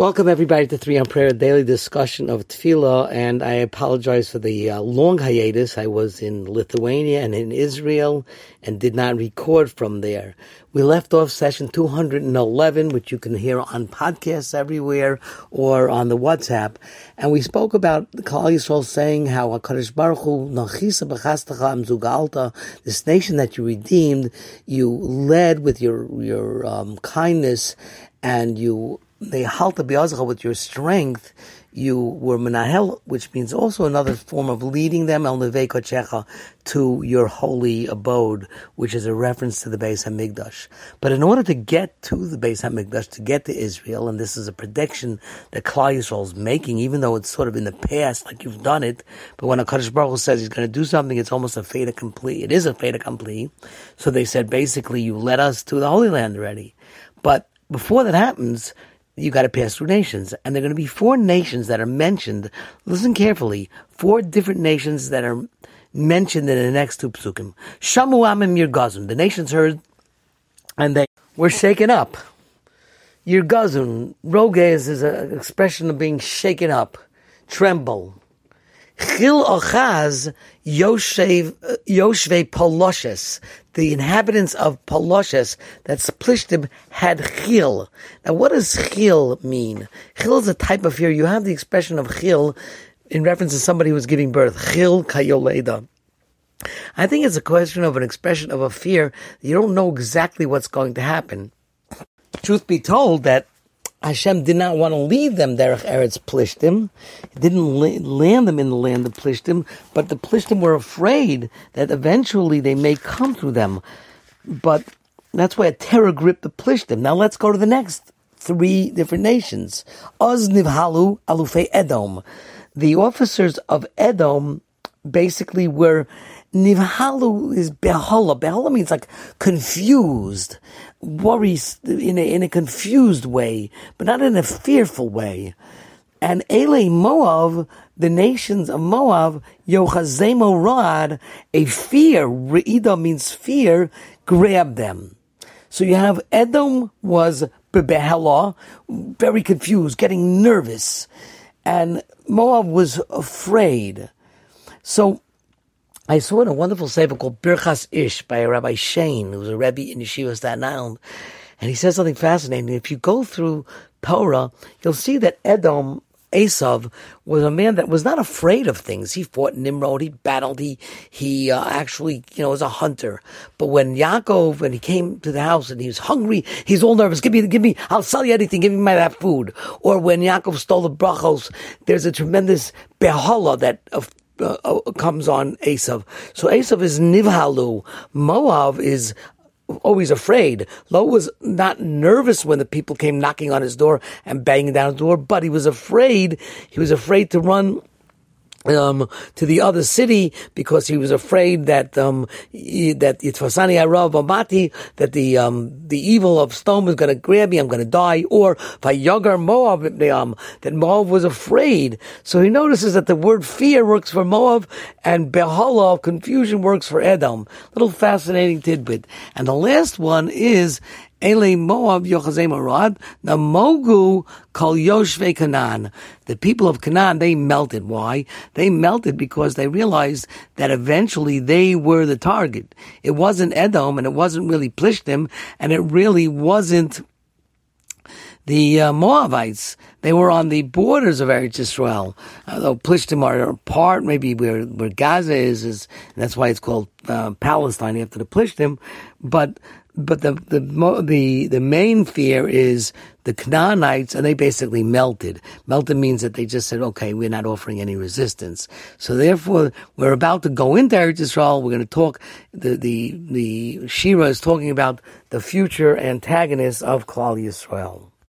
Welcome everybody to 3 on Prayer, a daily discussion of Tefillah, and I apologize for the long hiatus. I was in Lithuania and in Israel and did not record from there. We left off session 211, which you can hear on podcasts everywhere or on the WhatsApp, and we spoke about Kalal Yisrael saying how HaKadosh Baruch Hu, Nachisa b'chastecha amzugalta, this nation that you redeemed, you led with your kindness, and you they halta b'yazcha, with your strength, you were menahel, which means also another form of leading them el nevei kochecha, to your holy abode, which is a reference to the Beis Hamikdash. But in order to get to the Beis Hamikdash, to get to Israel, and this is a prediction that Kalal Yisrael is making, even though it's sort of in the past, like you've done it, but when HaKadosh Baruch Hu says he's going to do something, it's almost a fait accompli. It is a fait accompli. So they said, basically, you led us to the Holy Land already. But before that happens, you got to pass through nations, and there are going to be 4 nations that are mentioned. Listen carefully. 4 different nations that are mentioned in the next 2 psukim. Shamu amim yirgazon. The nations heard, and they were shaken up. Yirgazun, rogez is an expression of being shaken up, tremble. Chil Yoshev Yoshevay Paloshes, the inhabitants of Paloshes, that splishtim had chil. Now, what does chil mean? Chil is a type of fear. You have the expression of chil in reference to somebody who was giving birth. Chil kayoleida. I think it's a question of an expression of a fear. You don't know exactly what's going to happen. Truth be told, that Hashem did not want to leave them Derech Eretz Plishtim. He didn't land them in the land of Plishtim, but the Plishtim were afraid that eventually they may come through them. But that's why a terror gripped the Plishtim. Now let's go to the next 3 different nations. Oz Nivhalu Alufei Edom. The officers of Edom basically were... Nivhalu is behala. Behala means like confused, worries in a confused way, but not in a fearful way. And Eilei Moav, the nations of Moav, Yochazemo rod, a fear, Reida means fear, grabbed them. So you have Edom was behala, very confused, getting nervous, and Moav was afraid. So I saw in a wonderful sefer called Birchas Ish by Rabbi Shane, who was a Rebbe in Yeshiva of Staten Island, and he says something fascinating. If you go through Torah, you'll see that Edom, Esav, was a man that was not afraid of things. He fought Nimrod, he battled, he actually was a hunter. But when Yaakov, when he came to the house and he was hungry, he's all nervous, give me, I'll sell you anything, give me that food. Or when Yaakov stole the brachos, there's a tremendous behala that of comes on Esav. So Esav is Nivhalu. Moav is always afraid. Lo was not nervous when the people came knocking on his door and banging down his door, but he was afraid. He was afraid to run to the other city because he was afraid that Yitzvasani Ayra Bamati, that the evil of Stone was going to grab me, I'm going to die, or Vayagar Moav, that Moav was afraid. So he notices that the word fear works for Moav and Behala, confusion, works for Edom. Little fascinating tidbit. And the last one is Eilei Moav Yochazemo rod, Namogu Kol Yoshve Canaan. The people of Canaan, they melted. Why? They melted because they realized that eventually they were the target. It wasn't Edom, and it wasn't really Plishtim, and it really wasn't the Moavites. They were on the borders of Eretz Yisrael. Although Plishtim are part, maybe where Gaza is, and that's why it's called Palestine after the Plishtim, But the main fear is the Canaanites, and they basically melted. Melted means that they just said, okay, we're not offering any resistance. So therefore, we're about to go into Eretz Yisrael. We're going to talk, the Shirah is talking about the future antagonists of Kalal Yisrael.